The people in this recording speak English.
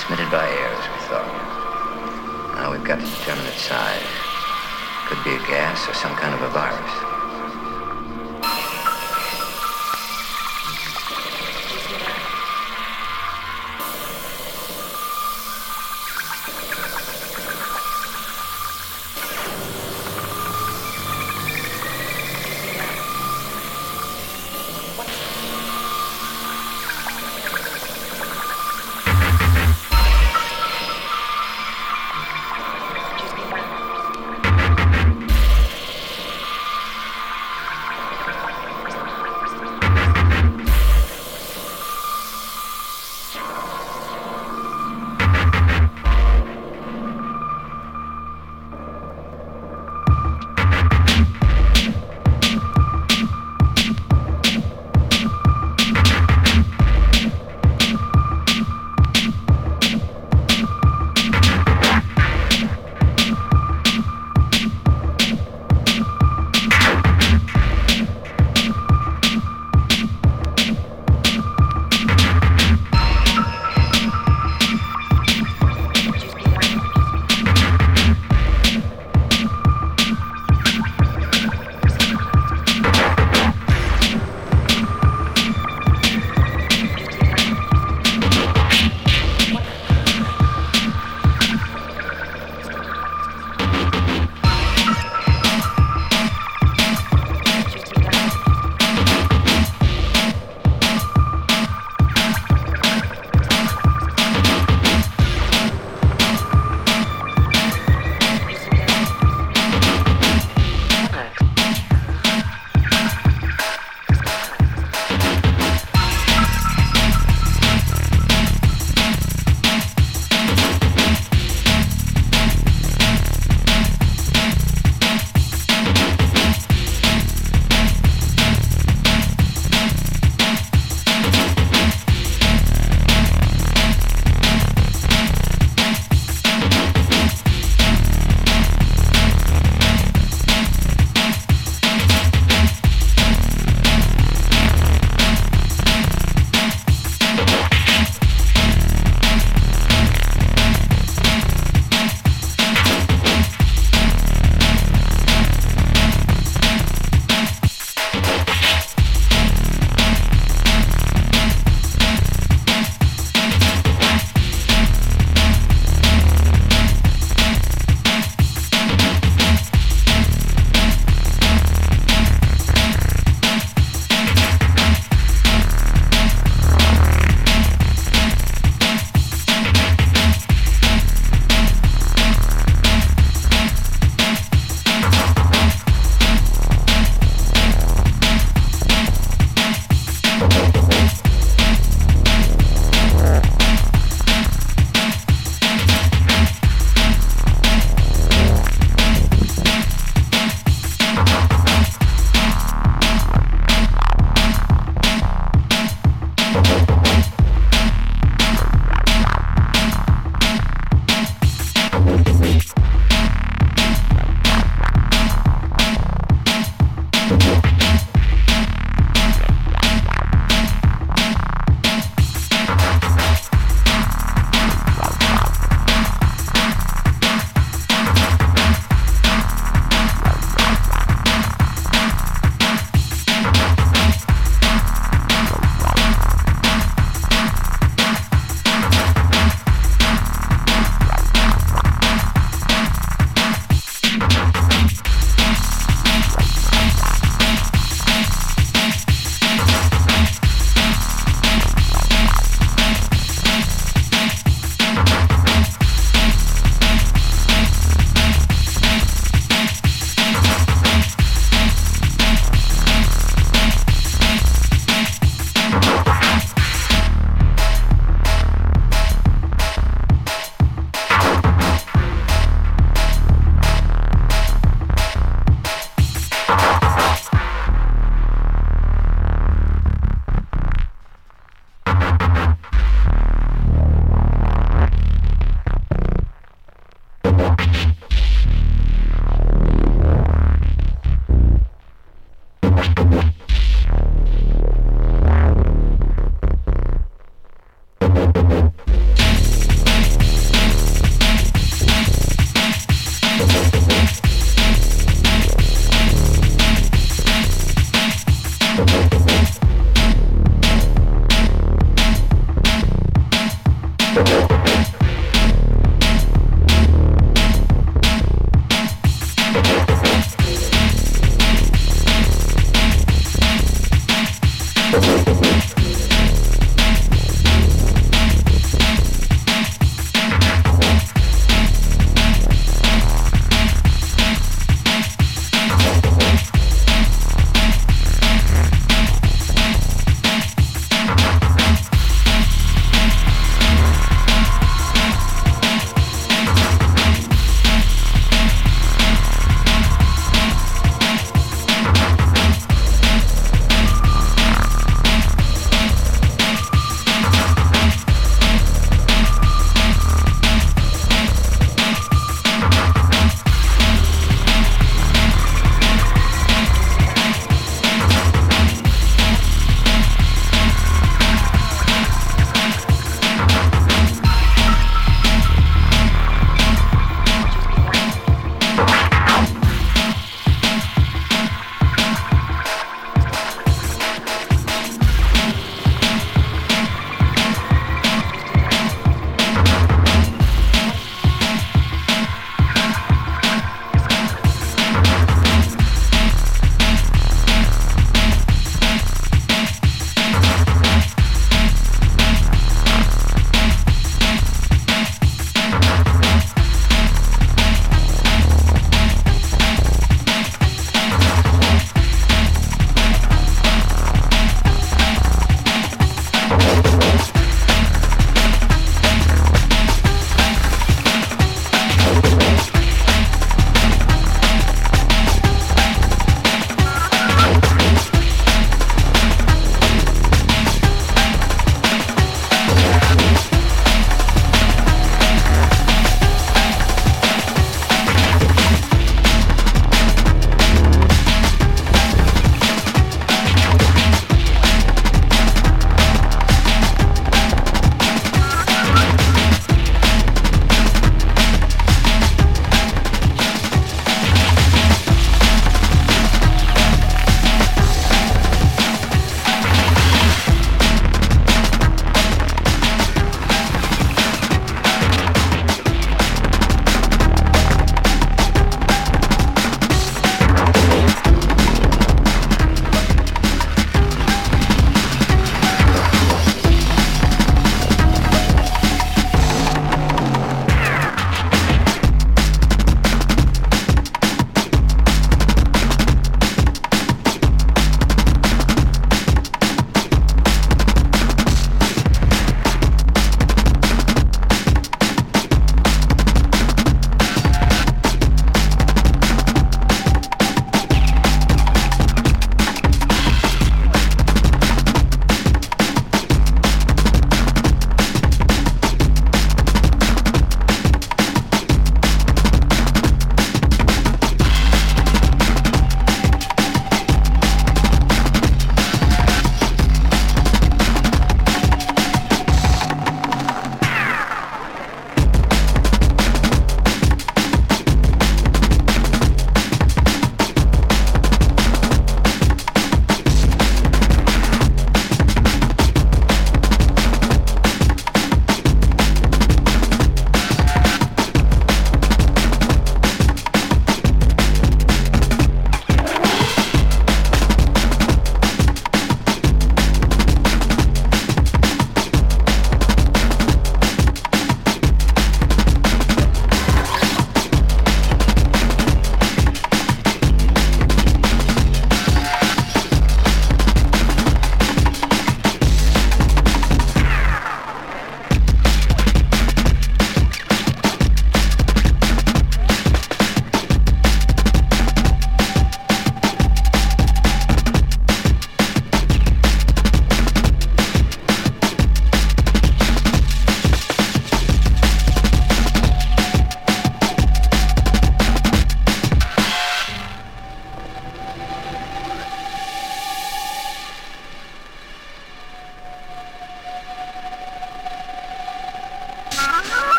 transmitted by air, as we thought. Now we've got to determine its size. Could be a gas or some kind of a virus.